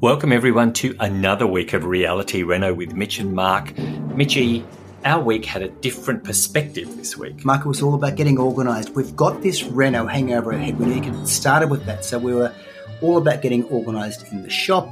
Welcome everyone to another week of Reality Reno with Mitch and Mark. Mitchie, our week had a different perspective this week. Mark, it was all about getting organised. We've got this Reno hanging over our head. We started with that. So we were all about getting organised in the shop,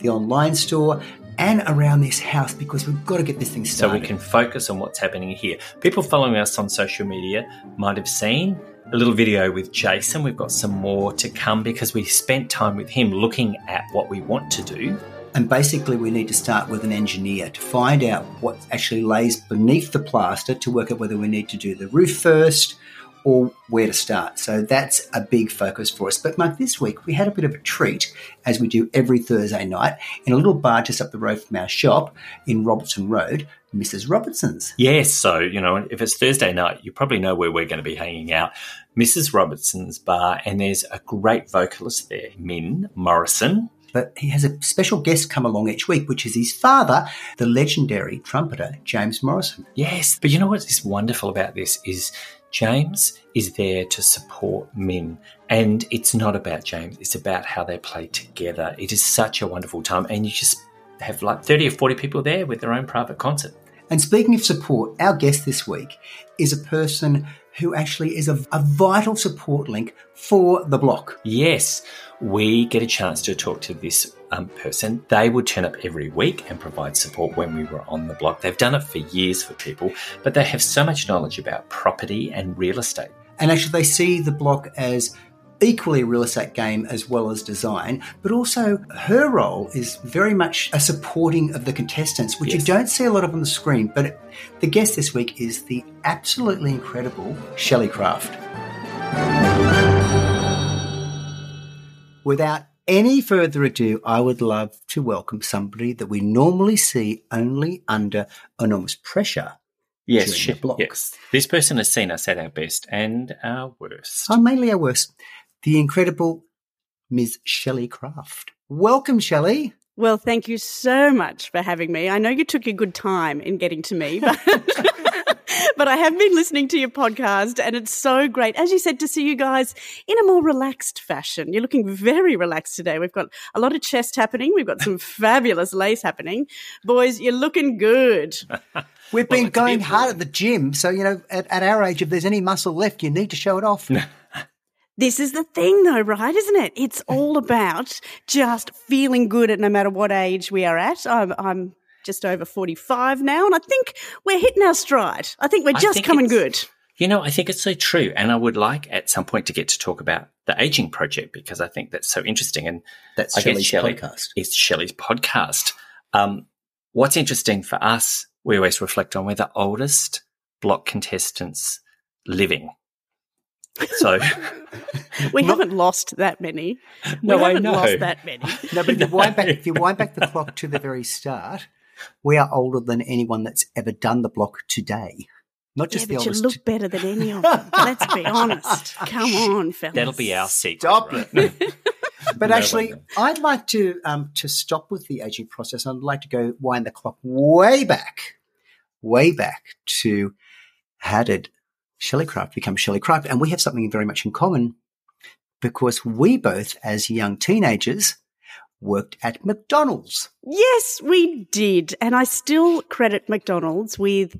the online store, and around this house because we've got to get this thing started. So we can focus on what's happening here. People following us on social media might have seen a little video with Jason. We've got some more to come because we spent time with him looking at what we want to do. And basically we need to start with an engineer to find out what actually lays beneath the plaster to work out whether we need to do the roof first or where to start. So that's a big focus for us. But Mark, this week we had a bit of a treat, as we do every Thursday night, in a little bar just up the road from our shop in Robertson Road, Mrs Robertson's. Yes, so, you know, if it's Thursday night, you probably know where we're going to be hanging out. Mrs Robertson's bar, and there's a great vocalist there, Min Morrison. But he has a special guest come along each week, which is his father, the legendary trumpeter, James Morrison. Yes, but you know what's wonderful about this is James is there to support Min, and it's not about James, it's about how they play together. It is such a wonderful time, and you just have like 30 or 40 people there with their own private concert. And speaking of support, our guest this week is a person who actually is a vital support link for The Block. Yes, we get a chance to talk to this person. They would turn up every week and provide support when we were on The Block. They've done it for years for people, but they have so much knowledge about property and real estate. And actually they see The Block as equally a real estate game as well as design, but also her role is very much a supporting of the contestants, which you don't see a lot of on the screen. But the guest this week is the absolutely incredible Shelley Craft. Without any further ado, I would love to welcome somebody that we normally see only under enormous pressure. Yes, this person has seen us at our best and our worst. Oh, mainly our worst. The incredible Ms. Shelley Craft. Welcome, Shelley. Well, thank you so much for having me. I know you took your good time in getting to me, but, but I have been listening to your podcast, and it's so great, as you said, to see you guys in a more relaxed fashion. You're looking very relaxed today. We've got a lot of chest happening. We've got some fabulous lace happening. Boys, you're looking good. We've been going hard at the gym, so, you know, at our age, if there's any muscle left, you need to show it off. This is the thing though, right, isn't it? It's all about just feeling good at no matter what age we are at. I'm just over 45 now, and I think we're hitting our stride. I think we're just coming good. You know, I think it's so true, and I would like at some point to get to talk about The Aging Project because I think that's so interesting. And that's Shelley's podcast. It's Shelley's podcast. What's interesting for us, we always reflect on we're the oldest Block contestants living. So we haven't lost that many. No, but if you wind back the clock to the very start, we are older than anyone that's ever done The Block today. Not just the oldest. You look better than any of them. Let's be honest. Come on, fellas. That'll be our secret. Stop it. Right? But actually, I'd like to stop with the aging process. I'd like to go wind the clock way back to how did Shelley Craft become Shelley Craft, and we have something very much in common because we both, as young teenagers, worked at McDonald's. Yes, we did, and I still credit McDonald's with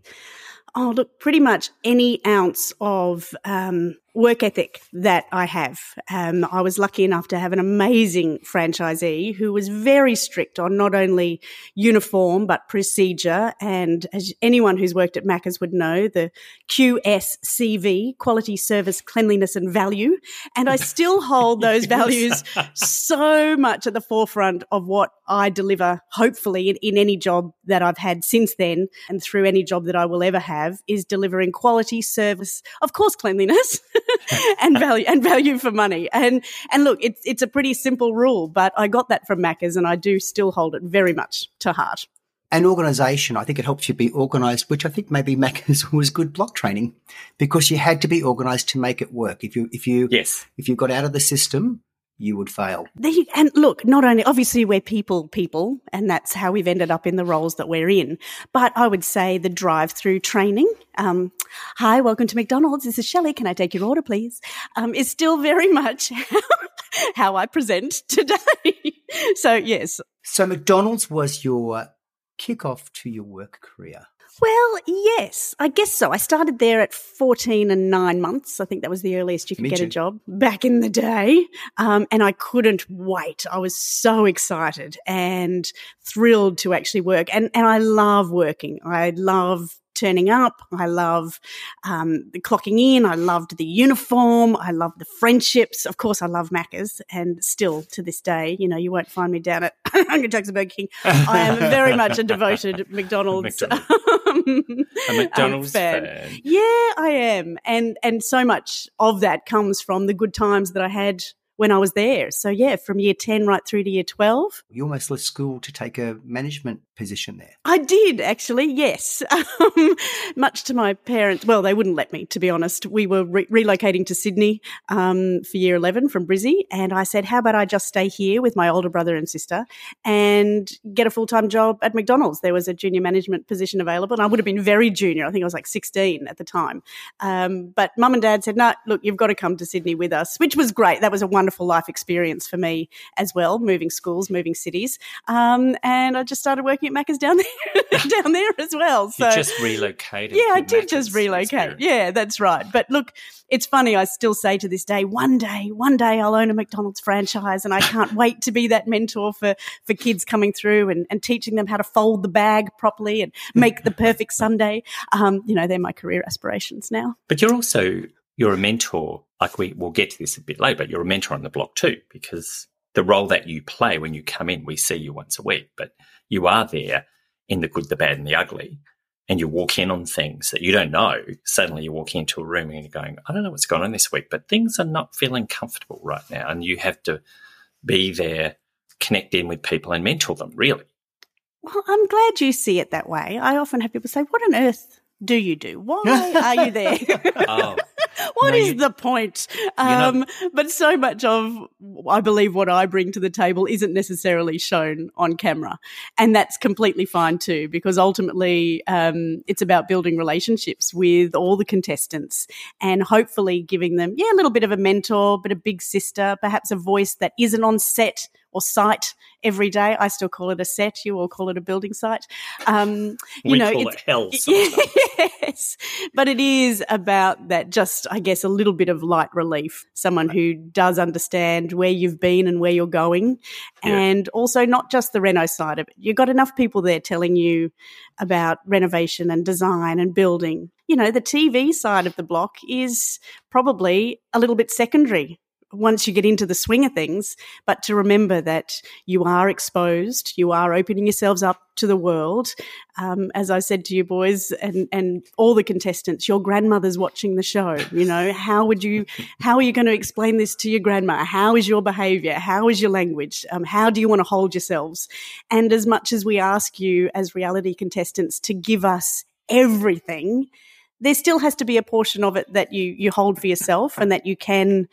pretty much any ounce of work ethic that I have. I was lucky enough to have an amazing franchisee who was very strict on not only uniform but procedure, and as anyone who's worked at Macca's would know, the QSCV, quality, service, cleanliness and value, and I still hold those values so much at the forefront of what I deliver, hopefully, in any job that I've had since then and through any job that I will ever have, is delivering quality, service, of course cleanliness, and value for money. And look, it's a pretty simple rule, but I got that from Macca's and I do still hold it very much to heart. And organisation, I think it helps you be organised, which I think maybe Macca's was good block training, because you had to be organised to make it work. If you got out of the system, you would fail. And look, not only obviously we're people, and that's how we've ended up in the roles that we're in, but I would say the drive-through training, hi, welcome to McDonald's, this is Shelley, can I take your order please, is still very much how I present today. So, yes. So McDonald's was your kickoff to your work career. Well, yes, I guess so. I started there at 14 and 9 months. I think that was the earliest you could get a job back in the day. And I couldn't wait. I was so excited and thrilled to actually work. And I love working. I love turning up. I love the clocking in. I loved the uniform. I loved the friendships. Of course, I love Macca's, and still to this day, you know, you won't find me down at Hungry Jack's and Burger King. I am very much a devoted McDonald's fan. Yeah, I am. And so much of that comes from the good times that I had when I was there. So, yeah, from year 10 right through to year 12. You almost left school to take a management position there. I did, actually, yes. Much to my parents. Well, they wouldn't let me, to be honest. We were relocating to Sydney for year 11 from Brizzy, and I said, how about I just stay here with my older brother and sister and get a full-time job at McDonald's? There was a junior management position available, and I would have been very junior. I think I was like 16 at the time. But Mum and Dad said, no, look, you've got to come to Sydney with us, which was great. That was a wonderful life experience for me as well, moving schools, moving cities, and I just started working at Macca's down there as well. So you just relocated. Yeah, I did just relocate. Experience. Yeah, that's right. But look, it's funny. I still say to this day, one day I'll own a McDonald's franchise, and I can't wait to be that mentor for kids coming through and teaching them how to fold the bag properly and make the perfect sundae. You know, they're my career aspirations now. But you're a mentor. Like we'll get to this a bit later, but you're a mentor on the block too, because the role that you play when you come in, we see you once a week, but you are there in the good, the bad and the ugly, and you walk in on things that you don't know. Suddenly you walk into a room and you're going, I don't know what's going on this week, but things are not feeling comfortable right now, and you have to be there, connect in with people and mentor them, really. Well, I'm glad you see it that way. I often have people say, what on earth do you do? Why are you there? Oh. What is the point? But so much of, I believe, what I bring to the table isn't necessarily shown on camera, and that's completely fine too, because ultimately it's about building relationships with all the contestants and hopefully giving them, a little bit of a mentor, but a big sister, perhaps a voice that isn't on set or site every day. I still call it a set. You all call it a building site. We call it hell sometimes. Yes, but it is about that just, I guess, a little bit of light relief, someone who does understand where you've been and where you're going, and also not just the reno side of it. You've got enough people there telling you about renovation and design and building. You know, the TV side of the block is probably a little bit secondary once you get into the swing of things, but to remember that you are exposed, you are opening yourselves up to the world. As I said to you boys and all the contestants, your grandmother's watching the show, you know, how are you going to explain this to your grandma? How is your behaviour? How is your language? How do you want to hold yourselves? And as much as we ask you as reality contestants to give us everything, there still has to be a portion of it that you hold for yourself, and that you can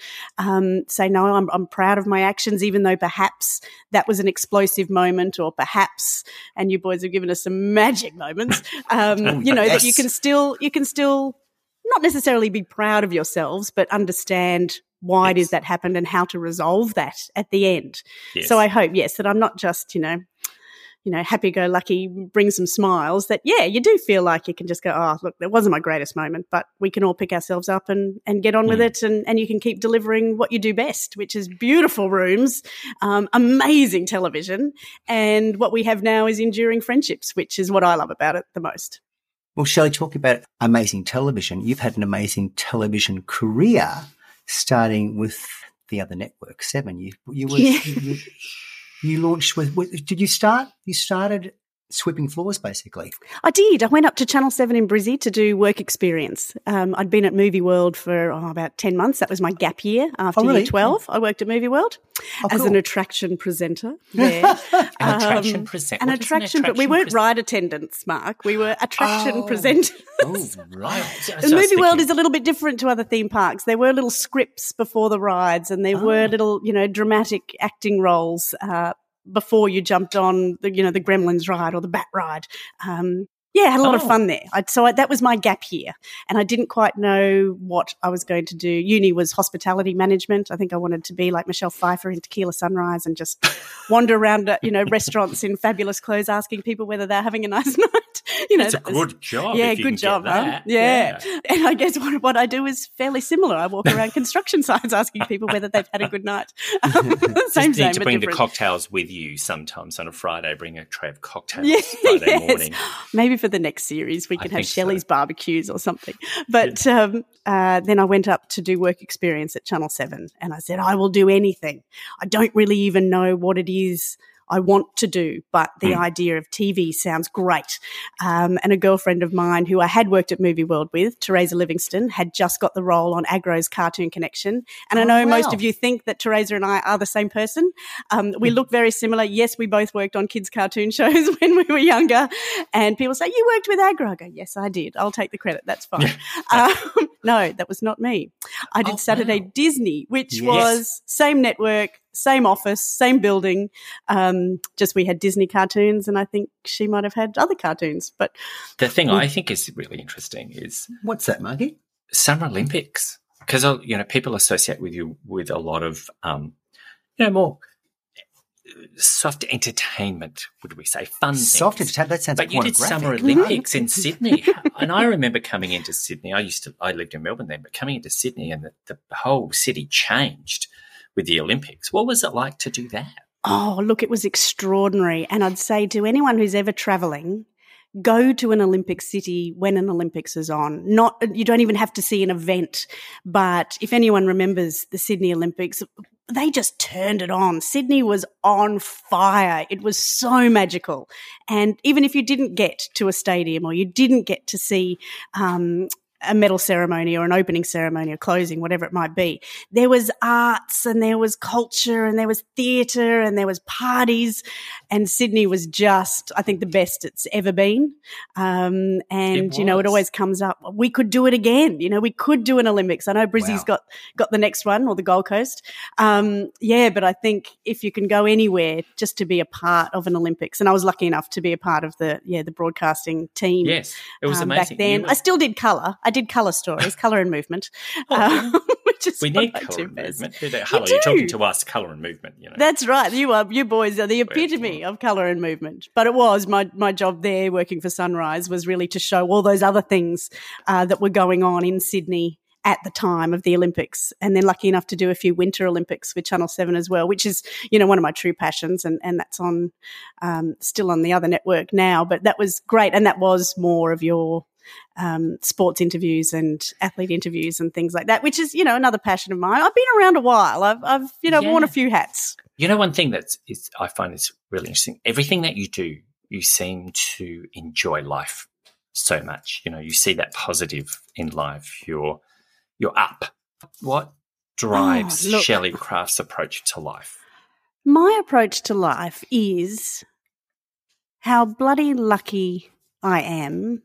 say, no, I'm proud of my actions, even though perhaps that was an explosive moment, or perhaps, and you boys have given us some magic moments, that you can still not necessarily be proud of yourselves, but understand why it is that happened and how to resolve that at the end. Yes. So I hope, yes, that I'm not just, you know, happy-go-lucky, bring some smiles, that, yeah, you do feel like you can just go, oh, look, that wasn't my greatest moment, but we can all pick ourselves up and get on with it, and you can keep delivering what you do best, which is beautiful rooms, amazing television, and what we have now is enduring friendships, which is what I love about it the most. Well, Shelley, talk about amazing television. You've had an amazing television career starting with the other network, Seven. You launched with – did you start? You started sweeping floors basically. I did. I went up to Channel 7 in Brizzy to do work experience. I'd been at Movie World for about 10 months. That was my gap year after year 12. I worked at Movie World as an attraction presenter there. But we weren't ride attendants, Mark. We were attraction presenters. Oh, right. The Movie World is a little bit different to other theme parks. There were little scripts before the rides and there were little, you know, dramatic acting roles before you jumped on the Gremlins ride or the Bat ride. I had a lot of fun there. That was my gap year, and I didn't quite know what I was going to do. Uni was hospitality management. I think I wanted to be like Michelle Pfeiffer in Tequila Sunrise and just wander around, restaurants in fabulous clothes asking people whether they're having a nice night. It's a good job. Yeah, good job. And I guess what I do is fairly similar. I walk around construction sites asking people whether they've had a good night. Just need to bring the cocktails with you sometimes on a Friday. Bring a tray of cocktails Friday morning. Maybe for the next series we can have Shelley's barbecues or something. But then I went up to do work experience at Channel 7 and I said, I will do anything. I don't really even know what it is I want to do, but the idea of TV sounds great. And a girlfriend of mine who I had worked at Movie World with, Teresa Livingston, had just got the role on Agro's Cartoon Connection. And most of you think that Teresa and I are the same person. We look very similar. Yes, we both worked on kids' cartoon shows when we were younger. And people say, you worked with Agro. I go, yes, I did. I'll take the credit. That's fine. No, that was not me. I did Saturday Disney, which was same network, same office, same building, just we had Disney cartoons and I think she might have had other cartoons. But the thing I think is really interesting is... What's that, Margie? Summer Olympics. Because, people associate with you with a lot of, more soft entertainment, would we say, fun things. Soft entertainment, that sounds pornographic. But you did Summer Olympics in Sydney. And I remember coming into Sydney. I lived in Melbourne then, but coming into Sydney and the whole city changed with the Olympics. What was it like to do that? Oh, look, it was extraordinary. And I'd say to anyone who's ever travelling, go to an Olympic city when an Olympics is on. You don't even have to see an event, but if anyone remembers the Sydney Olympics, they just turned it on. Sydney was on fire. It was so magical. And even if you didn't get to a stadium or you didn't get to see a medal ceremony or an opening ceremony or closing, whatever it might be, there was arts and there was culture and there was theatre and there was parties, and Sydney was just, I think, the best it's ever been. It always comes up. We could do it again. We could do an Olympics. I know Brizzy's got the next one, or the Gold Coast. But I think if you can go anywhere just to be a part of an Olympics, and I was lucky enough to be a part of the broadcasting team. Yes, it was amazing. Back then. I still did colour. I did colour stories, colour and movement, which is what I do best. We need colour and movement. Hello, you're talking to us, colour and movement. That's right. You boys are the epitome of colour and movement. But it was my job there working for Sunrise was really to show all those other things that were going on in Sydney at the time of the Olympics, and then lucky enough to do a few Winter Olympics with Channel 7 as well, which is, one of my true passions, and that's on still on the other network now. But that was great, and that was more of your sports interviews and athlete interviews and things like that, which is, another passion of mine. I've been around a while. I've worn a few hats. One thing that I find is really interesting, everything that you do, you seem to enjoy life so much. You see that positive in life. You're up. What drives Shelley Craft's approach to life? My approach to life is how bloody lucky I am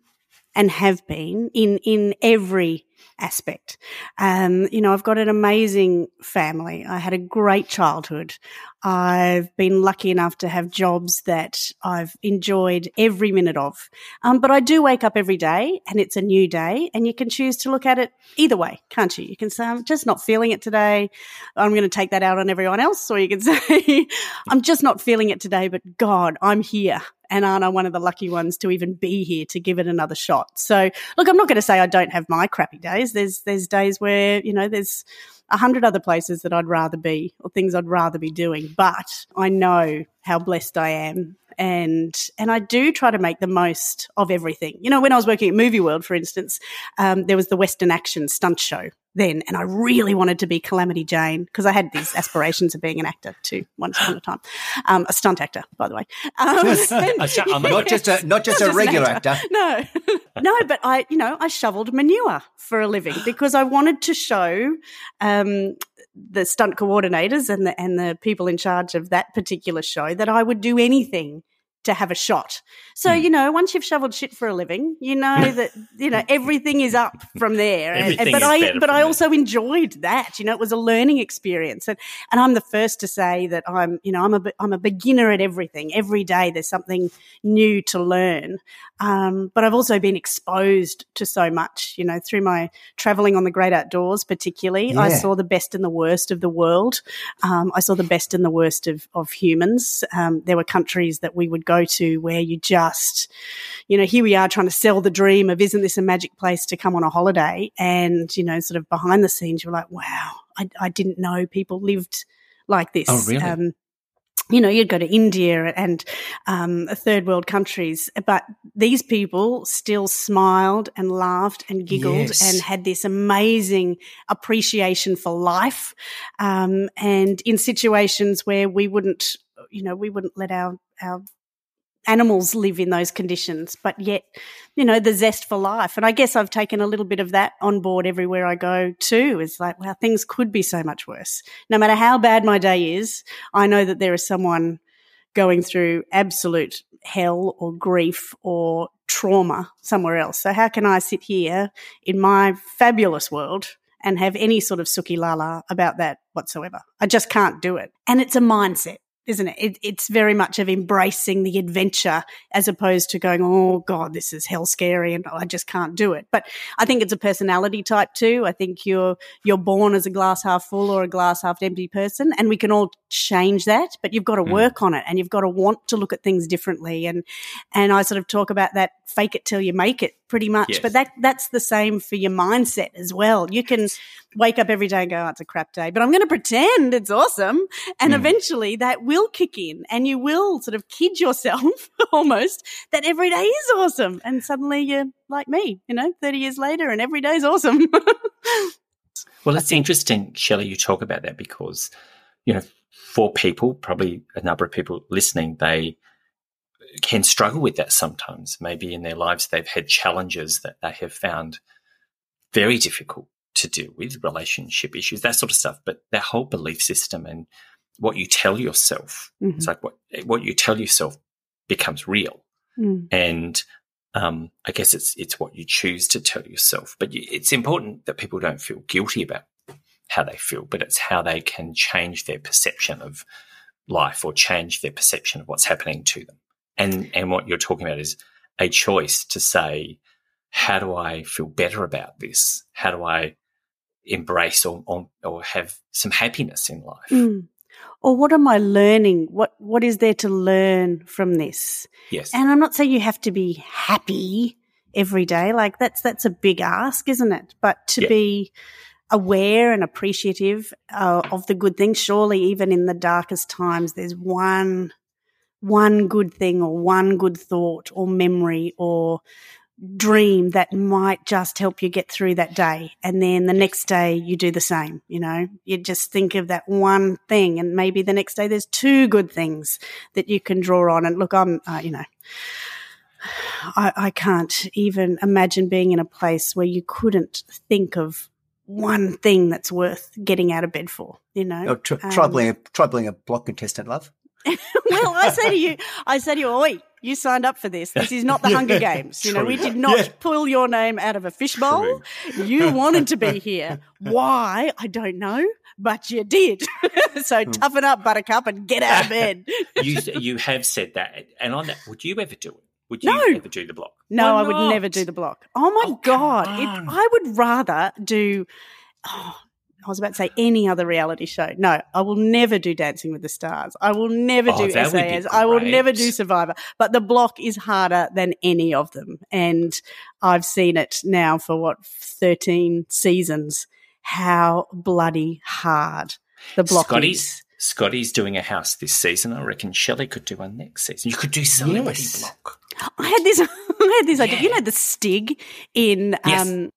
and have been in every aspect. You know, I've got an amazing family. I had a great childhood. I've been lucky enough to have jobs that I've enjoyed every minute of. But I do wake up every day and it's a new day, and you can choose to look at it either way, can't you? You can say, I'm just not feeling it today. I'm going to take that out on everyone else. Or you can say, I'm just not feeling it today, but God, I'm here. And aren't I one of the lucky ones to even be here to give it another shot? So, look, I'm not going to say I don't have my crappy days. There's days where, you know, there's 100 other places that I'd rather be or things I'd rather be doing. But I know how blessed I am, and I do try to make the most of everything. You know, when I was working at Movie World, for instance, there was the Western Action stunt show then, and I really wanted to be Calamity Jane because I had these aspirations of being an actor too, once upon a time. A stunt actor, by the way. Not just a regular actor. No, but I shoveled manure for a living because I wanted to show the stunt coordinators and the people in charge of that particular show that I would do anything to have a shot. So, you know, once you've shoveled shit for a living, you know that, you know, everything is up from there. But I also enjoyed that. You know, it was a learning experience. And I'm the first to say that I'm a beginner at everything. Every day there's something new to learn. But I've also been exposed to so much, you know, through my traveling on the great outdoors particularly. Yeah. I saw the best and the worst of the world. I saw the best and the worst of humans. There were countries that we would go to where you just, you know, here we are trying to sell the dream of isn't this a magic place to come on a holiday, and, you know, sort of behind the scenes you're like, wow, I didn't know people lived like this. Oh, really? You know, you'd go to India and third world countries, but these people still smiled and laughed and giggled. Yes. And had this amazing appreciation for life, and in situations where we wouldn't let our animals live in those conditions, but yet, you know, the zest for life. And I guess I've taken a little bit of that on board everywhere I go too. It's like, wow, things could be so much worse. No matter how bad my day is, I know that there is someone going through absolute hell or grief or trauma somewhere else. So how can I sit here in my fabulous world and have any sort of sookie lala about that whatsoever? I just can't do it. And it's a mindset, isn't it? It's very much of embracing the adventure as opposed to going, oh, God, this is hell scary and I just can't do it. But I think it's a personality type too. I think you're born as a glass half full or a glass half empty person, and we can all change that, but you've got to work on it and you've got to want to look at things differently. And I sort of talk about that fake it till you make it pretty much. Yes. But that's the same for your mindset as well. You can wake up every day and go, oh, it's a crap day, but I'm going to pretend it's awesome, and eventually that will kick in and you will sort of kid yourself almost that every day is awesome, and suddenly you're like me, you know, 30 years later and every day is awesome. Well, it's interesting, Shelley, you talk about that because, you know, for people, probably a number of people listening, they can struggle with that sometimes. Maybe in their lives they've had challenges that they have found very difficult to deal with, relationship issues, that sort of stuff. But that whole belief system and what you tell yourself, it's like what you tell yourself becomes real. And I guess it's what you choose to tell yourself. But it's important that people don't feel guilty about how they feel, but it's how they can change their perception of life or change their perception of what's happening to them. And what you're talking about is a choice to say, how do I feel better about this? How do I embrace or have some happiness in life? Or what am I learning? What is there to learn from this? Yes. And I'm not saying you have to be happy every day. Like that's a big ask, isn't it? But to be aware and appreciative of the good things. Surely even in the darkest times there's one good thing or one good thought or memory or dream that might just help you get through that day, and then the next day you do the same. You know, you just think of that one thing, and maybe the next day there's two good things that you can draw on. And look, I'm I can't even imagine being in a place where you couldn't think of one thing that's worth getting out of bed for, you know. Oh, troubling a block contestant, love. Well, I say to you, oi, You signed up for this. This is not the Hunger Games. You know, we did not pull your name out of a fishbowl. You wanted to be here. Why? I don't know, but you did. So toughen up, buttercup, and get out of bed. You have said that. And on that, would you ever do it? Would you ever do The Block? No, I would never do The Block. Oh, my God. I would rather do I was about to say any other reality show. No, I will never do Dancing with the Stars. I will never do SAS. I will never do Survivor. But The Block is harder than any of them. And I've seen it now for, 13 seasons, how bloody hard The Block is. Scotty's doing a house this season. I reckon Shelley could do one next season. You could do Celebrity Block. I had this idea. You know the Stig in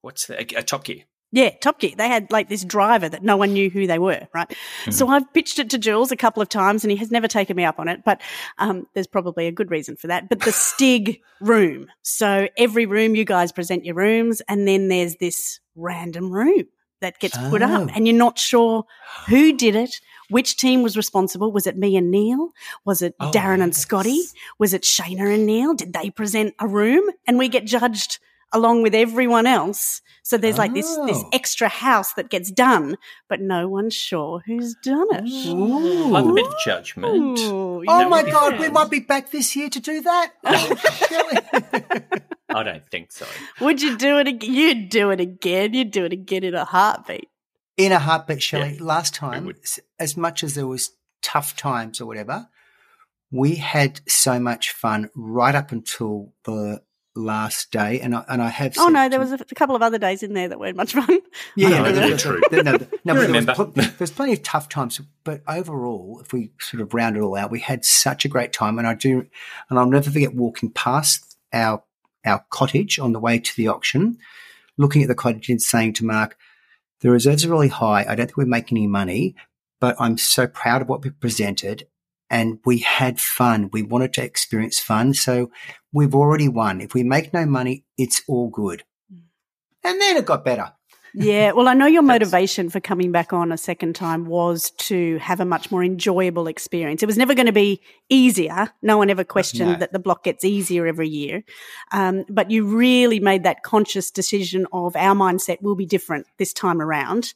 what's that? A Top Gear. Yeah, Top Gear. They had like this driver that no one knew who they were, right? Mm-hmm. So I've pitched it to Jules a couple of times and he has never taken me up on it, but there's probably a good reason for that. But the Stig room. So every room, you guys present your rooms, and then there's this random room that gets put up and you're not sure who did it, which team was responsible. Was it me and Neil? Was it Darren and Scotty? Was it Shana and Neil? Did they present a room? And we get judged along with everyone else. So there's like this extra house that gets done, but no one's sure who's done it. Ooh. I love a bit of judgment. Ooh. Oh, my God, we might be back this year to do that. I don't think so. Would you do it again? You'd do it again. You'd do it again in a heartbeat. In a heartbeat, Shelley. Yeah. Last time, as much as there was tough times or whatever, we had so much fun right up until the last day, and I have. Oh no, there was a couple of other days in there that weren't much fun. Yeah, that's true. No, there's plenty of tough times, but overall, if we sort of round it all out, we had such a great time, and I'll never forget walking past our cottage on the way to the auction, looking at the cottage and saying to Mark, "The reserves are really high. I don't think we're making any money, but I'm so proud of what we presented." And we had fun. We wanted to experience fun. So we've already won. If we make no money, it's all good. And then it got better. Yeah. Well, I know your motivation for coming back on a second time was to have a much more enjoyable experience. It was never going to be easier. No one ever questioned that The Block gets easier every year. But you really made that conscious decision of our mindset will be different this time around.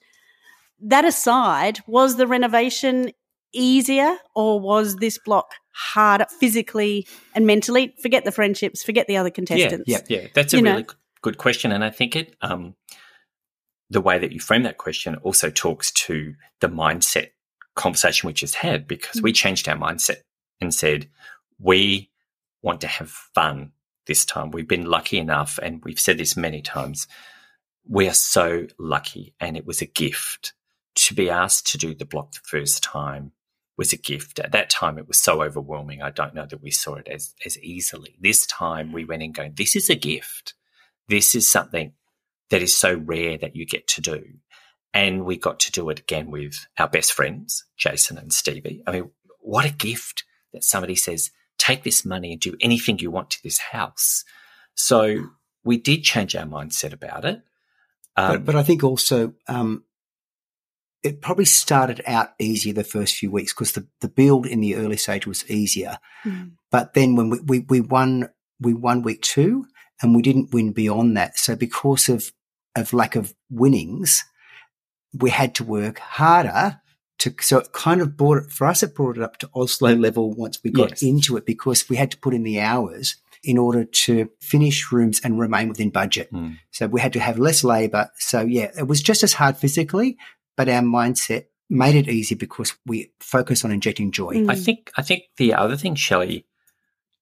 That aside, was the renovation easier, or was this block harder physically and mentally? Forget the friendships, forget the other contestants. Yeah. That's a really good question, and I think it the way that you frame that question also talks to the mindset conversation we just had, because we changed our mindset and said we want to have fun this time. We've been lucky enough, and we've said this many times, we are so lucky, and it was a gift to be asked to do The Block the first time. Was a gift. At that time, it was so overwhelming. I don't know that we saw it as easily. This time we went in going, this is a gift. This is something that is so rare that you get to do. And we got to do it again with our best friends, Jason and Stevie. I mean, what a gift that somebody says, take this money and do anything you want to this house. So we did change our mindset about it. But I think also it probably started out easier the first few weeks because the build in the early stage was easier. Mm. But then when we won week two, and we didn't win beyond that. So because of lack of winnings, we had to work harder. So it kind of brought it, for us, it brought it up to Oslo level once we got into it, because we had to put in the hours in order to finish rooms and remain within budget. Mm. So we had to have less labour. So, yeah, it was just as hard physically, but our mindset made it easy because we focus on injecting joy. Mm. I think the other thing, Shelley,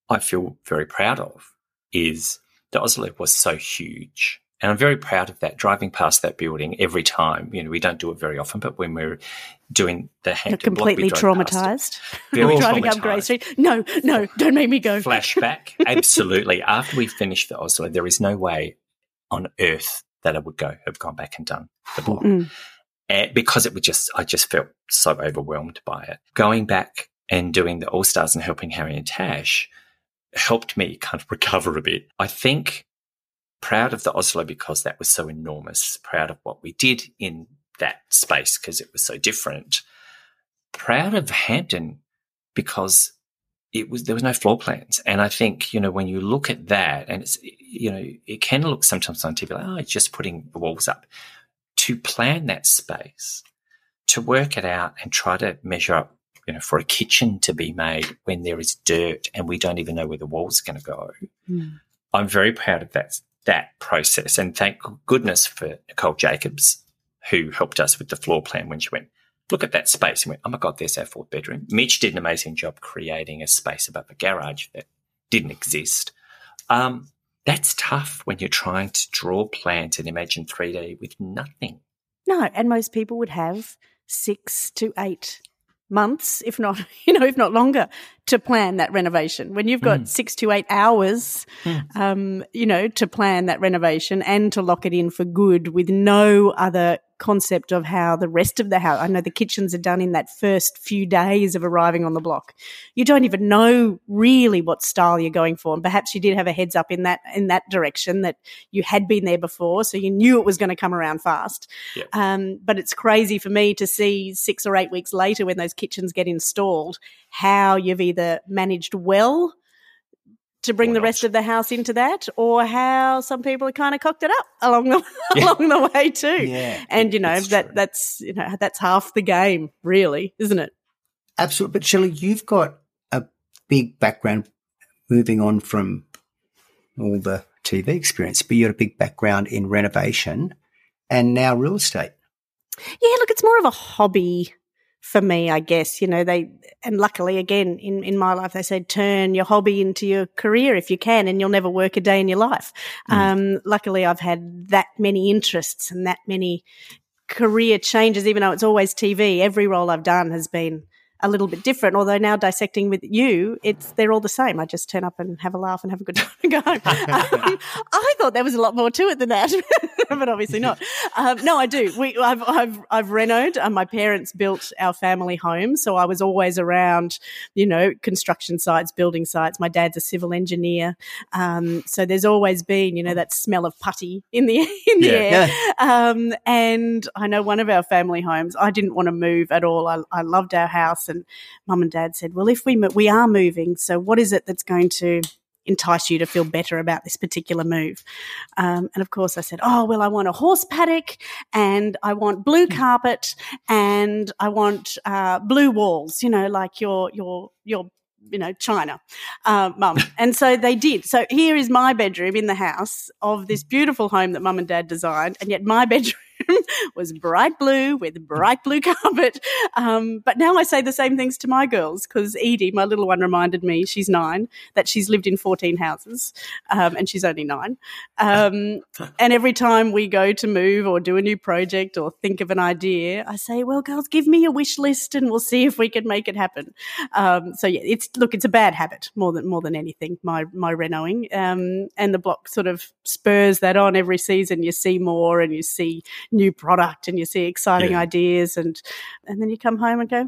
I feel very proud of is the Oslo was so huge, and I'm very proud of that, driving past that building every time. You know, we don't do it very often, but when we're doing the Hampton Block, we drove past it. Very traumatised. Driving up Grey Street. No, don't make me go. Flashback, absolutely. After we finished the Oslo, there is no way on earth that I would have gone back and done The Block. Mm. Because it was I just felt so overwhelmed by it. Going back and doing the All Stars and helping Harry and Tash helped me kind of recover a bit. I think proud of the Oslo because that was so enormous, proud of what we did in that space because it was so different, proud of Hampton because there was no floor plans. And I think, you know, when you look at that, and it's, you know, it can look sometimes scientific, like, oh, it's just putting the walls up. To plan that space, to work it out and try to measure up, you know, for a kitchen to be made when there is dirt and we don't even know where the wall's going to go. Mm. I'm very proud of that process, and thank goodness for Nicole Jacobs, who helped us with the floor plan when she went, look at that space, and went, oh, my God, there's our fourth bedroom. Mitch did an amazing job creating a space above a garage that didn't exist. That's tough when you're trying to draw plans and imagine 3D with nothing. No, and most people would have 6 to 8 months, if not, you know, if not longer, to plan that renovation. When you've got 6 to 8 hours, you know, to plan that renovation and to lock it in for good with no other concept of how the rest of the house, I know the kitchens are done in that first few days of arriving on the block. You don't even know really what style you're going for, and perhaps you did have a heads up in that direction that you had been there before, so you knew it was going to come around fast. Yep. But it's crazy for me to see 6 or 8 weeks later when those kitchens get installed how you've either managed well to bring the rest of the house into that, or how some people have kind of cocked it up along the way too. Yeah, and you know that's half the game, really, isn't it? Absolutely. But Shelley, you've got a big background, moving on from all the TV experience, but you had a big background in renovation and now real estate. Yeah, look, it's more of a hobby for me, I guess. You know, luckily again in my life they said turn your hobby into your career if you can, and you'll never work a day in your life. Luckily I've had that many interests and that many career changes, even though it's always TV. Every role I've done has been a little bit different, although now dissecting with you, they're all the same. I just turn up and have a laugh and have a good time and go home. I thought there was a lot more to it than that, but obviously not. No, I do. I've renoed. My parents built our family home, so I was always around, you know, construction sites, building sites. My dad's a civil engineer, so there's always been, you know, that smell of putty in the air. Yeah. And I know one of our family homes, I didn't want to move at all. I loved our house. And Mum and Dad said, well, if we are moving, so what is it that's going to entice you to feel better about this particular move? And, of course, I said, oh, well, I want a horse paddock and I want blue carpet and I want blue walls, you know, like your you know, China, Mum. And so they did. So here is my bedroom in the house of this beautiful home that Mum and Dad designed, and yet my bedroom was bright blue with bright blue carpet. But now I say the same things to my girls, because Edie, my little one, reminded me, she's 9, that she's lived in 14 houses and she's only 9. And every time we go to move or do a new project or think of an idea, I say, well, girls, give me a wish list and we'll see if we can make it happen. So, yeah, it's a bad habit more than anything, my renoing. And the block sort of spurs that on every season. You see more and you see new product and you see exciting ideas, and then you come home and go,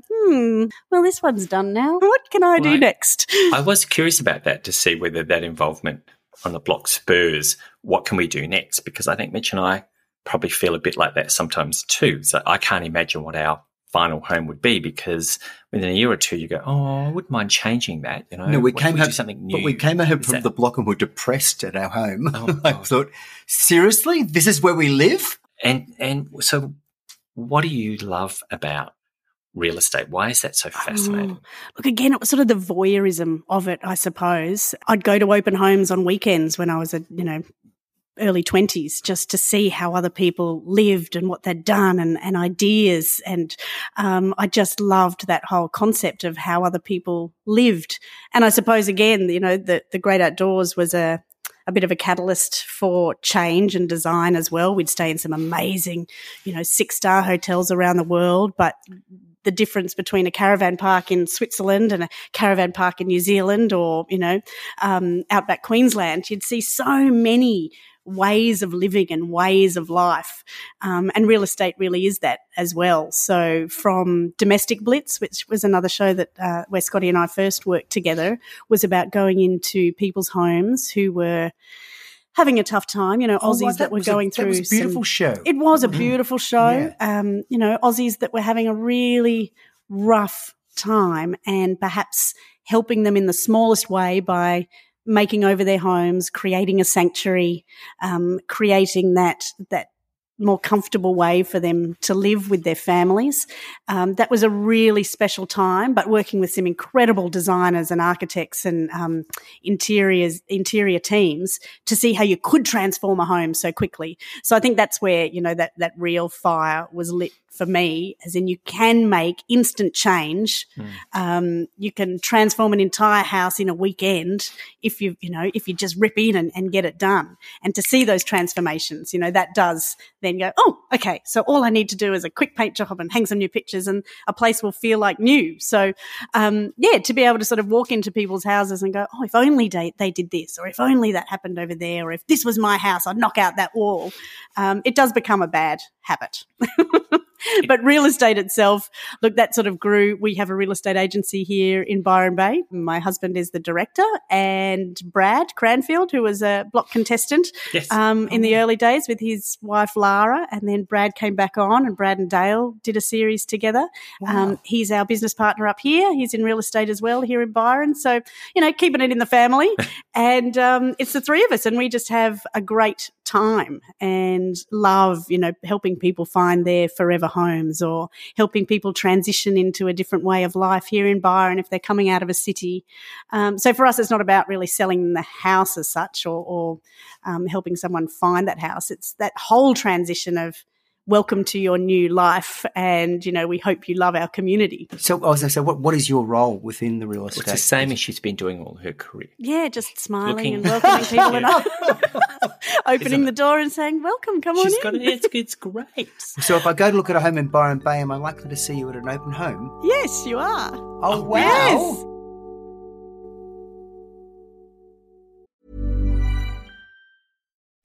well, this one's done now. What can I do next? I was curious about that, to see whether that involvement on the block spurs what can we do next, because I think Mitch and I probably feel a bit like that sometimes too. So I can't imagine what our final home would be, because within a year or two you go, oh, I wouldn't mind changing that. You know, no, we came home from the block and were depressed at our home. Oh, I thought, seriously, this is where we live? And so what do you love about real estate? Why is that so fascinating? Look, again, it was sort of the voyeurism of it, I suppose. I'd go to open homes on weekends when I was early 20s, just to see how other people lived and what they'd done and ideas. And I just loved that whole concept of how other people lived. And I suppose, again, you know, the great outdoors was a bit of a catalyst for change and design as well. We'd stay in some amazing, you know, 6-star hotels around the world, but the difference between a caravan park in Switzerland and a caravan park in New Zealand, or, you know, outback Queensland, you'd see so many ways of living and ways of life, and real estate really is that as well. So from Domestic Blitz, which was another show that where Scotty and I first worked together, was about going into people's homes who were having a tough time, you know, Aussies that were going through. It was a beautiful show. It was a beautiful show. Yeah. You know, Aussies that were having a really rough time and perhaps helping them in the smallest way by making over their homes, creating a sanctuary, creating that more comfortable way for them to live with their families. That was a really special time, but working with some incredible designers and architects and interior teams to see how you could transform a home so quickly. So I think that's where, you know, that real fire was lit for me, as in you can make instant change. You can transform an entire house in a weekend if you just rip in and get it done. And to see those transformations, you know, that does then go, oh, okay, so all I need to do is a quick paint job and hang some new pictures and a place will feel like new. So, to be able to sort of walk into people's houses and go, oh, if only they did this, or if only that happened over there, or if this was my house, I'd knock out that wall. It does become a bad habit. But real estate itself, look, that sort of grew. We have a real estate agency here in Byron Bay. My husband is the director, and Brad Cranfield, who was a block contestant in the early days with his wife Lara, and then Brad came back on, and Brad and Dale did a series together. Wow. He's our business partner up here. He's in real estate as well here in Byron. So, you know, keeping it in the family. And it's the three of us, and we just have a great time and love, you know, helping people find their forever homes or helping people transition into a different way of life here in Byron if they're coming out of a city. So for us, it's not about really selling the house as such or helping someone find that house. It's that whole transition of welcome to your new life, and, you know, we hope you love our community. So, Oslo, what is your role within the real estate? It's the same as she's been doing all her career. Yeah, just smiling and welcoming people and opening the door and saying, welcome, come on in. It's great. So if I go to look at a home in Byron Bay, am I likely to see you at an open home? Yes, you are. Oh, wow. Yes.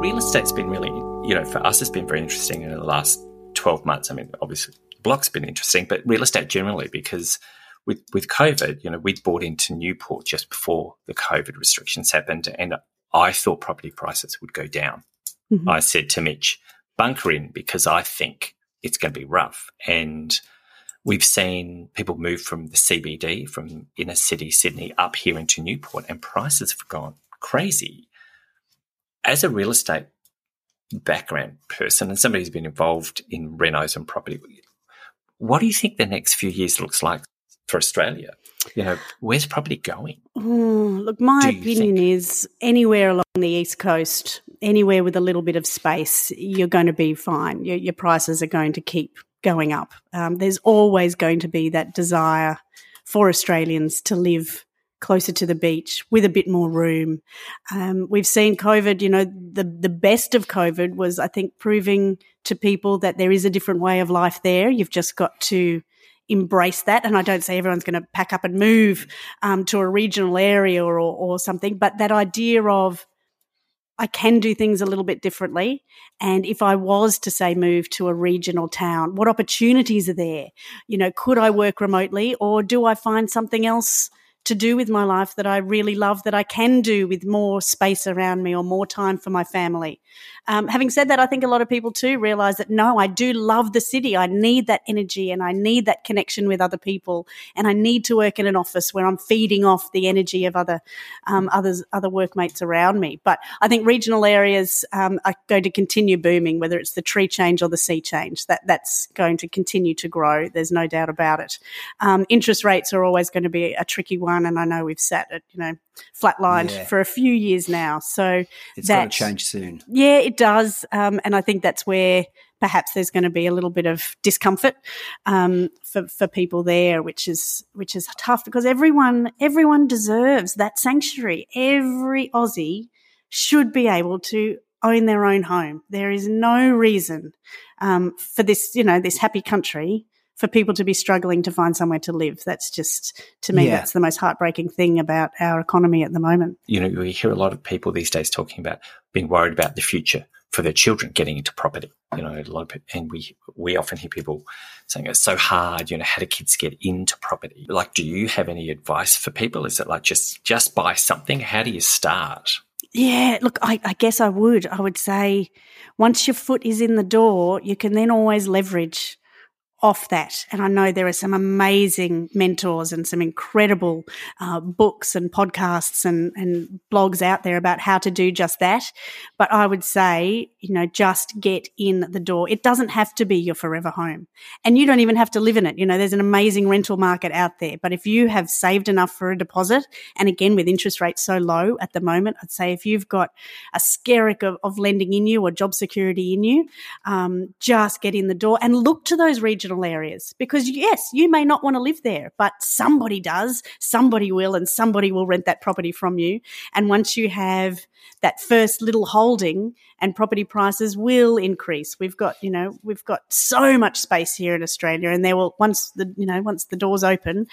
Real estate's been really, you know, for us it's been very interesting in the last 12 months. I mean, obviously the block's been interesting, but real estate generally, because with COVID, you know, we'd bought into Newport just before the COVID restrictions happened, and I thought property prices would go down. Mm-hmm. I said to Mitch, bunker in because I think it's going to be rough. And we've seen people move from the CBD, from inner city Sydney up here into Newport, and prices have gone crazy. As a real estate background person and somebody who's been involved in renos and property, what do you think the next few years looks like for Australia? You know, where's property going? Ooh, look, my opinion is anywhere along the East Coast, anywhere with a little bit of space, you're going to be fine. Your prices are going to keep going up. There's always going to be that desire for Australians to live closer to the beach with a bit more room. We've seen COVID, you know, the best of COVID was, I think, proving to people that there is a different way of life there. You've just got to embrace that. And I don't say everyone's going to pack up and move to a regional area or something, but that idea of I can do things a little bit differently. And if I was to, say, move to a regional town, what opportunities are there? You know, could I work remotely, or do I find something else to do with my life that I really love, that I can do with more space around me or more time for my family? Having said that, I think a lot of people too realise that, no, I do love the city. I need that energy and I need that connection with other people, and I need to work in an office where I'm feeding off the energy of other workmates around me. But I think regional areas are going to continue booming, whether it's the tree change or the sea change. That's going to continue to grow. There's no doubt about it. Interest rates are always going to be a tricky one. And I know we've sat at, you know, flatlined for a few years now. So it's going to change soon. Yeah, it does. And I think that's where perhaps there's going to be a little bit of discomfort for people there, which is tough, because everyone deserves that sanctuary. Every Aussie should be able to own their own home. There is no reason for this, you know, this happy country for people to be struggling to find somewhere to live. That's just, to me, that's the most heartbreaking thing about our economy at the moment. You know, we hear a lot of people these days talking about being worried about the future for their children getting into property. You know, a lot of people, and we often hear people saying it's so hard, you know, how do kids get into property? Like, do you have any advice for people? Is it like just buy something? How do you start? Yeah, look, I guess I would. I would say once your foot is in the door, you can then always leverage off that. And I know there are some amazing mentors and some incredible books and podcasts and blogs out there about how to do just that. But I would say, you know, just get in the door. It doesn't have to be your forever home, and you don't even have to live in it. You know, there's an amazing rental market out there. But if you have saved enough for a deposit, and again, with interest rates so low at the moment, I'd say if you've got a skerrick of lending in you or job security in you, just get in the door and look to those regional areas, because yes, you may not want to live there, but somebody does, somebody will, and somebody will rent that property from you. And once you have that first little holding, and property prices will increase. We've got so much space here in Australia, and there will, once the doors open,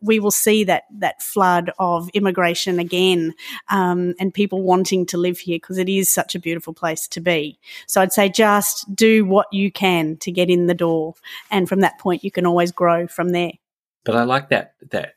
we will see that flood of immigration again, and people wanting to live here because it is such a beautiful place to be. So I'd say just do what you can to get in the door, and from that point you can always grow from there. But I like that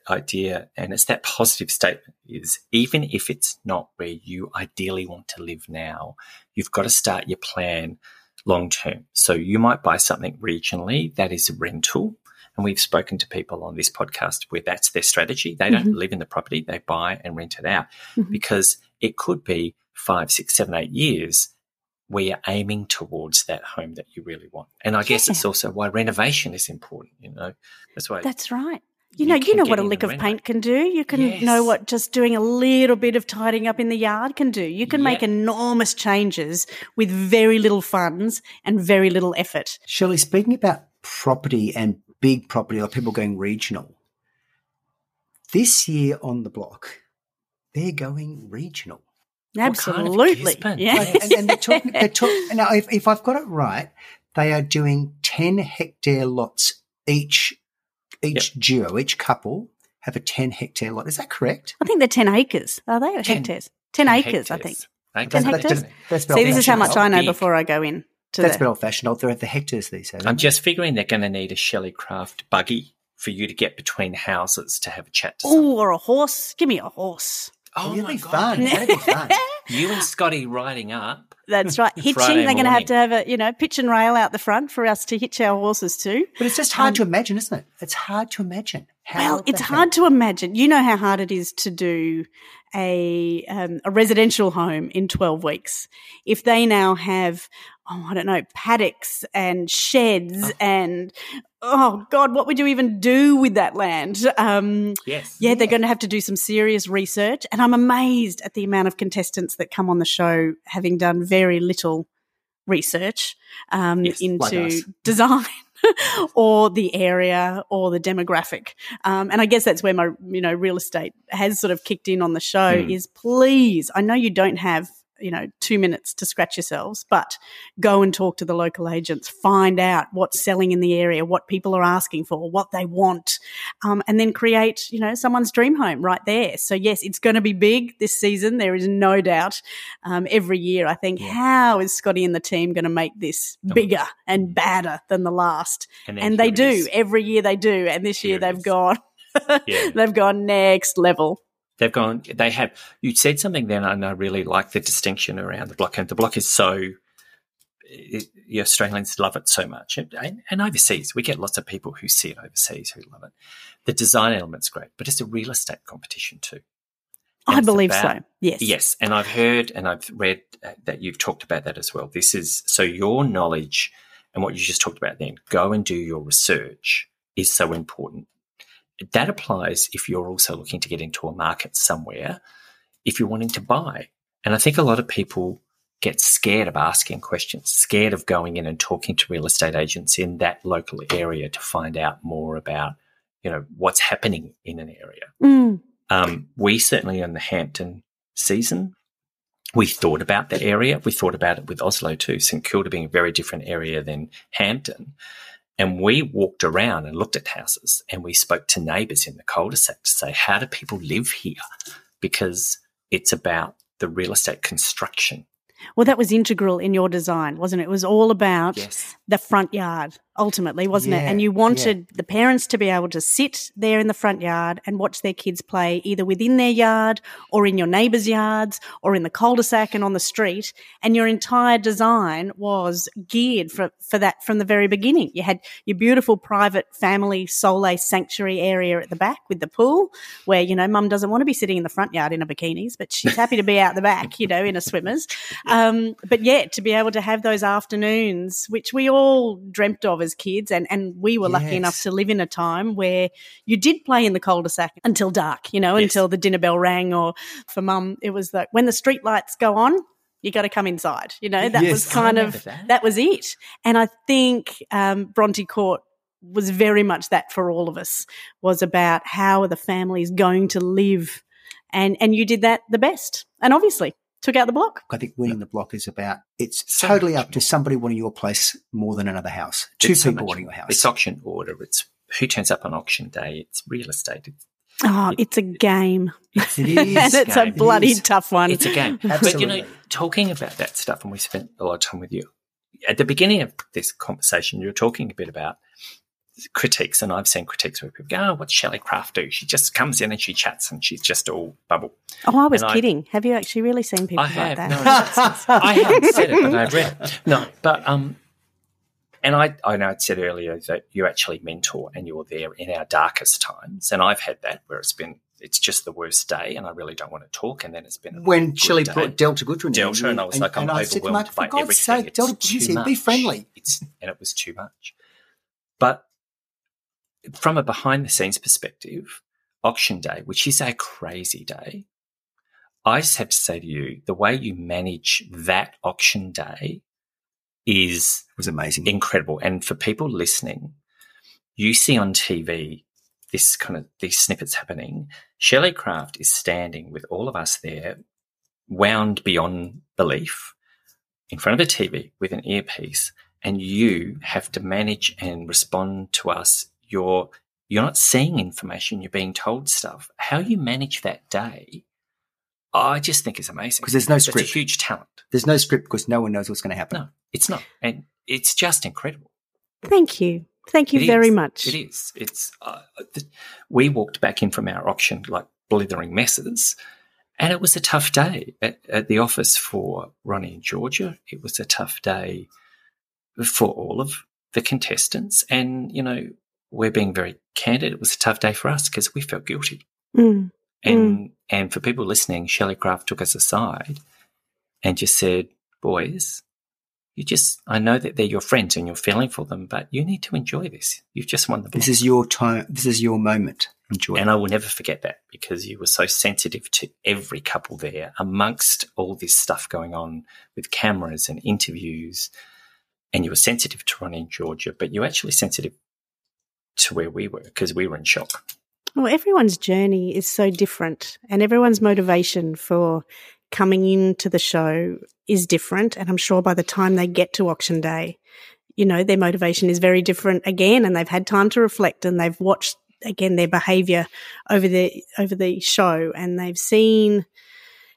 idea, and it's that positive statement is even if it's not where you ideally want to live now, you've got to start your plan long term. So you might buy something regionally that is rental, and we've spoken to people on this podcast where that's their strategy. They don't live in the property, they buy and rent it out because it could be 5, 6, 7, 8 years where you're aiming towards that home that you really want. And I guess it's also why renovation is important, you know. That's why. That's right. You know what a lick of paint can do. You can know what just doing a little bit of tidying up in the yard can do. You can make enormous changes with very little funds and very little effort. Shelley, speaking about property and big property, or people going regional, this year on The Block, they're going regional. Absolutely. Kind of and they're talking now, if I've got it right, they are doing 10 hectare lots each duo, each couple have a 10 hectare lot. Is that correct? I think they're 10 acres. Are they? Or 10 hectares? 10 acres, I think. 10 hectares? See, this is how much I know before I go in. That's a bit old-fashioned. They're at the hectares these days. I'm just figuring they're going to need a Shelley Craft buggy for you to get between houses to have a chat to someone. Oh, or a horse. Give me a horse. Oh, really fun. That'd be fun. You and Scotty riding up. That's right. Hitching. Friday they're going to have a, you know, pitch and rail out the front for us to hitch our horses to. But it's just hard to imagine, isn't it? It's hard to imagine. Hard to imagine. You know how hard it is to do a residential home in 12 weeks. If they now have, paddocks and sheds and what would you even do with that land? They're going to have to do some serious research, and I'm amazed at the amount of contestants that come on the show having done very little research into design or the area or the demographic. And I guess that's where my, real estate has sort of kicked in on the show is please, I know you don't have 2 minutes to scratch yourselves, but go and talk to the local agents, find out what's selling in the area, what people are asking for, what they want, and then create, someone's dream home right there. So, yes, it's going to be big this season. There is no doubt. Every year I think, how is Scotty and the team going to make this bigger and badder than the last? And they do. Every year they do. And this year they've gone, they've gone next level. You said something then, and I really like the distinction around The Block. And The Block is the Australians love it so much. And overseas, we get lots of people who see it overseas who love it. The design element's great, but it's a real estate competition too. And I believe so, yes. Yes, and I've heard and I've read that you've talked about that as well. This is, so your knowledge and what you just talked about then, go and do your research is so important. That applies if you're also looking to get into a market somewhere, if you're wanting to buy. And I think a lot of people get scared of asking questions, scared of going in and talking to real estate agents in that local area to find out more about, what's happening in an area. We certainly in the Hampton season we thought about that area. We thought about it with Oslo too, St Kilda being a very different area than Hampton. And we walked around and looked at houses and we spoke to neighbours in the cul-de-sac to say, how do people live here? Because it's about the real estate construction. Well, that was integral in your design, wasn't it? It was all about the front yard ultimately, wasn't it? And you wanted the parents to be able to sit there in the front yard and watch their kids play either within their yard or in your neighbour's yards or in the cul-de-sac and on the street. And your entire design was geared for that from the very beginning. You had your beautiful private family Soleil sanctuary area at the back with the pool where, you know, mum doesn't want to be sitting in the front yard in her bikinis, but she's happy to be out the back, you know, in her swimmers. But yet to be able to have those afternoons, which we all dreamt of as kids, and we were lucky enough to live in a time where you did play in the cul-de-sac until dark, you know, until the dinner bell rang, or for mum it was like when the street lights go on, you got to come inside, you know. That was kind of that was it. And I think Bronte Court was very much that for all of us, was about how are the families going to live, and you did that the best, and obviously took out the block. I think winning the block is about, it's so totally up to somebody wanting your place more than another house. Two people wanting your house. It's auction order. It's who turns up on auction day. It's real estate. It's a game. It is. And it's a bloody tough one. It's a game. Absolutely. But, you know, talking about that stuff, and we spent a lot of time with you, at the beginning of this conversation, you were talking a bit about critiques, and I've seen critiques where people go, oh, what's Shelley Craft do? She just comes in and she chats and she's just all bubble. Oh, I was kidding. Have you actually really seen people like that? No, I haven't said it, but I've read it. No, but and I know I'd said earlier that you actually mentor and you're there in our darkest times, and I've had that where it's just the worst day and I really don't want to talk, and then it's been when Shelley brought Delta Goodwin in. Delta, and I was like, I'm overwhelmed by everything. For God's sake, Delta, be friendly. And it was too much. But from a behind-the-scenes perspective, auction day, which is a crazy day, I just have to say to you, the way you manage that auction day was amazing, incredible. And for people listening, you see on TV these snippets happening. Shelley Craft is standing with all of us there, wound beyond belief, in front of a TV with an earpiece, and you have to manage and respond to us. You're not seeing information, you're being told stuff. How you manage that day, I just think is amazing. Because there's no script. It's a huge talent. There's no script because no one knows what's going to happen. No, it's not. And it's just incredible. Thank you. Thank you very much. It is. It's we walked back in from our auction like blithering messes, and it was a tough day at the office for Ronnie and Georgia. It was a tough day for all of the contestants, and, you know, we're being very candid. It was a tough day for us because we felt guilty. And for people listening, Shelley Craft took us aside and just said, boys, I know that they're your friends and you're feeling for them, but you need to enjoy this. You've just won the block. This is your time. This is your moment. Enjoy it. And I will never forget that because you were so sensitive to every couple there amongst all this stuff going on with cameras and interviews. And you were sensitive to Ronnie in Georgia, but you were actually sensitive to where we were because we were in shock. Well, everyone's journey is so different, and everyone's motivation for coming into the show is different. And I'm sure by the time they get to auction day, you know, their motivation is very different again, and they've had time to reflect, and they've watched again their behaviour over the show, and they've seen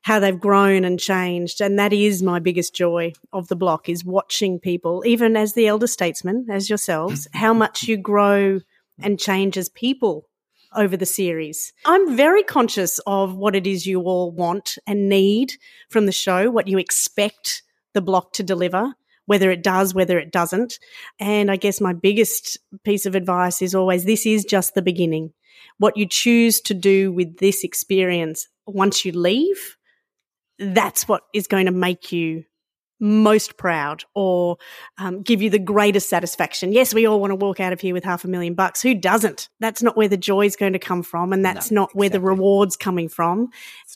how they've grown and changed. And that is my biggest joy of the block, is watching people, even as the elder statesmen, as yourselves, how much you grow and change as people over the series. I'm very conscious of what it is you all want and need from the show, what you expect the block to deliver, whether it does, whether it doesn't. And I guess my biggest piece of advice is always, this is just the beginning. What you choose to do with this experience once you leave, that's what is going to make you most proud or give you the greatest satisfaction. Yes, we all want to walk out of here with $500,000. Who doesn't? That's not where the joy is going to come from, and that's not where the reward's coming from.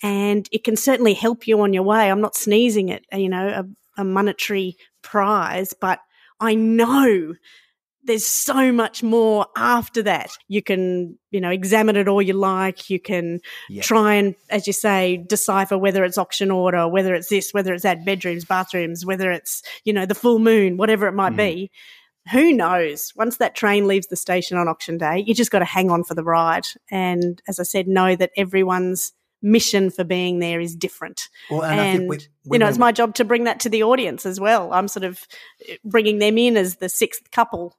And it can certainly help you on your way. I'm not sneezing at, you know, a monetary prize, but I know there's so much more after that. You can, you know, examine it all you like. You can try and, as you say, decipher whether it's auction order, whether it's this, whether it's that, bedrooms, bathrooms, whether it's, you know, the full moon, whatever it might be. Who knows? Once that train leaves the station on auction day, you just got to hang on for the ride. And as I said, know that everyone's mission for being there is different. Well, and I think you know, it's my job to bring that to the audience as well. I'm sort of bringing them in as the sixth couple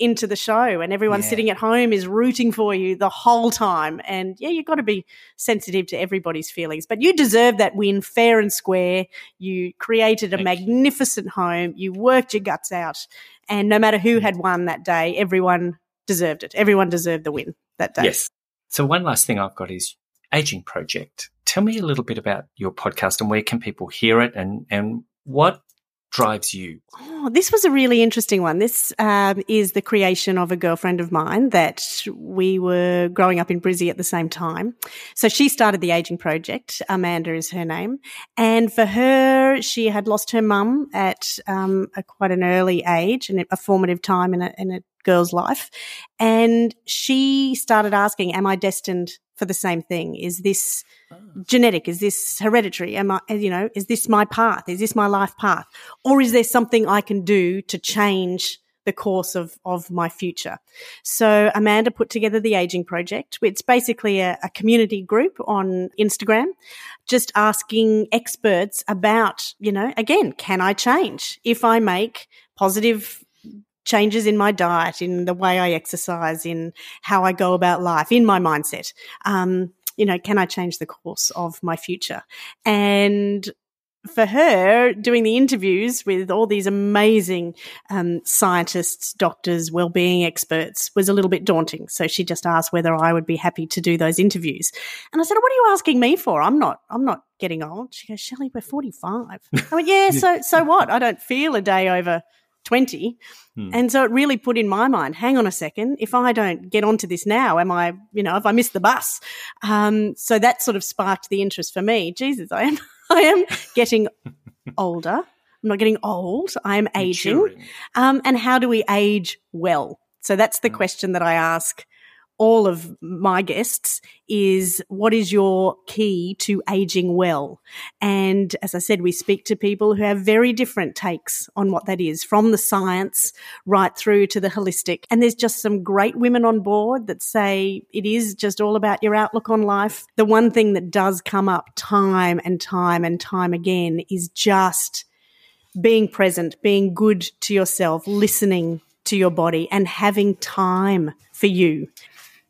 into the show, and everyone sitting at home is rooting for you the whole time. And, you've got to be sensitive to everybody's feelings. But you deserve that win fair and square. You created a magnificent home. You worked your guts out. And no matter who had won that day, everyone deserved it. Everyone deserved the win that day. Yes. So one last thing I've got is Aging Project. Tell me a little bit about your podcast and where can people hear it, and what drives you? Oh, this was a really interesting one. This is the creation of a girlfriend of mine that we were growing up in Brizzy at the same time. So she started The Aging Project. Amanda is her name. And for her, she had lost her mum at quite an early age, and a formative time in a girl's life. And she started asking, am I destined for the same thing? Is this genetic? Is this hereditary? Is this my path? Is this my life path? Or is there something I can do to change the course of my future? So Amanda put together The Aging Project. It's basically a community group on Instagram, just asking experts about, again, can I change? If I make positive changes in my diet, in the way I exercise, in how I go about life, in my mindset, can I change the course of my future? And for her, doing the interviews with all these amazing scientists, doctors, well-being experts was a little bit daunting. So she just asked whether I would be happy to do those interviews. And I said, what are you asking me for? I'm not getting old. She goes, Shelley, we're 45. I went, so what? I don't feel a day over 20. And so it really put in my mind, hang on a second, if I don't get onto this now, am I, if I miss the bus? So that sort of sparked the interest for me. Jesus, I am getting older. I'm not getting old. I am aging. And how do we age well? So that's the question that I ask all of my guests is, what is your key to aging well? And as I said, we speak to people who have very different takes on what that is, from the science right through to the holistic. And there's just some great women on board that say it is just all about your outlook on life. The one thing that does come up time and time and time again is just being present, being good to yourself, listening to your body, and having time for you.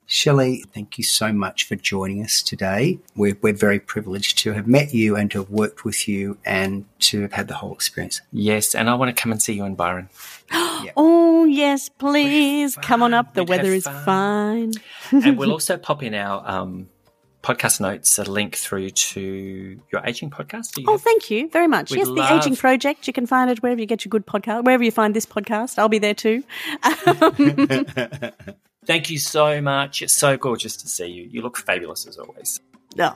Shelley, thank you so much for joining us today. We're very privileged to have met you and to have worked with you and to have had the whole experience. Yes, and I want to come and see you in Byron. Oh, yes, please. Come on up. The weather is fine. And we'll also pop in our podcast notes a link through to your aging podcast. Thank you very much. Yes, The Aging Project. You can find it wherever you get your good podcast, wherever you find this podcast. I'll be there too. Thank you so much. It's so gorgeous to see you. You look fabulous as always. Oh.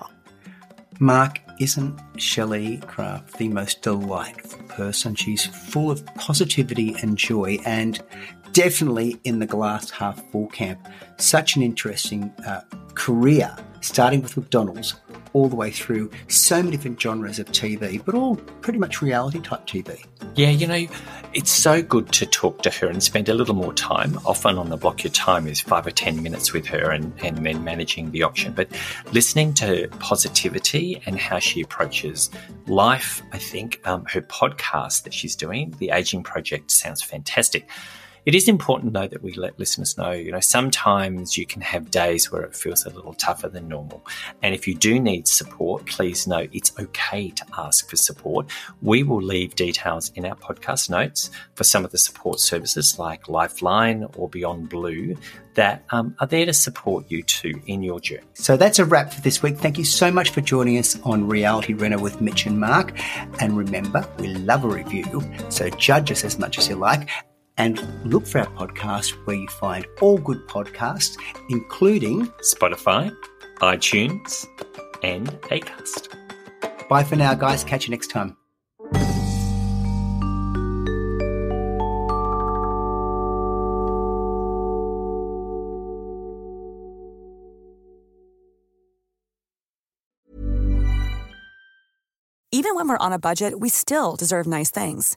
Mark, isn't Shelley Craft the most delightful person? She's full of positivity and joy, and definitely in the glass half full camp. Such an interesting career, starting with McDonald's all the way through so many different genres of TV, but all pretty much reality type TV. Yeah, it's so good to talk to her and spend a little more time. Often on The Block, your time is 5 or 10 minutes with her and then managing the auction. But listening to positivity and how she approaches life, I think her podcast that she's doing, The Aging Project, sounds fantastic. It is important, though, that we let listeners know, sometimes you can have days where it feels a little tougher than normal. And if you do need support, please know it's okay to ask for support. We will leave details in our podcast notes for some of the support services like Lifeline or Beyond Blue that are there to support you too in your journey. So that's a wrap for this week. Thank you so much for joining us on Reality Reno with Mitch and Mark. And remember, we love a review, so judge us as much as you like. And look for our podcast where you find all good podcasts, including Spotify, iTunes, and Acast. Bye for now, guys. Catch you next time. Even when we're on a budget, we still deserve nice things.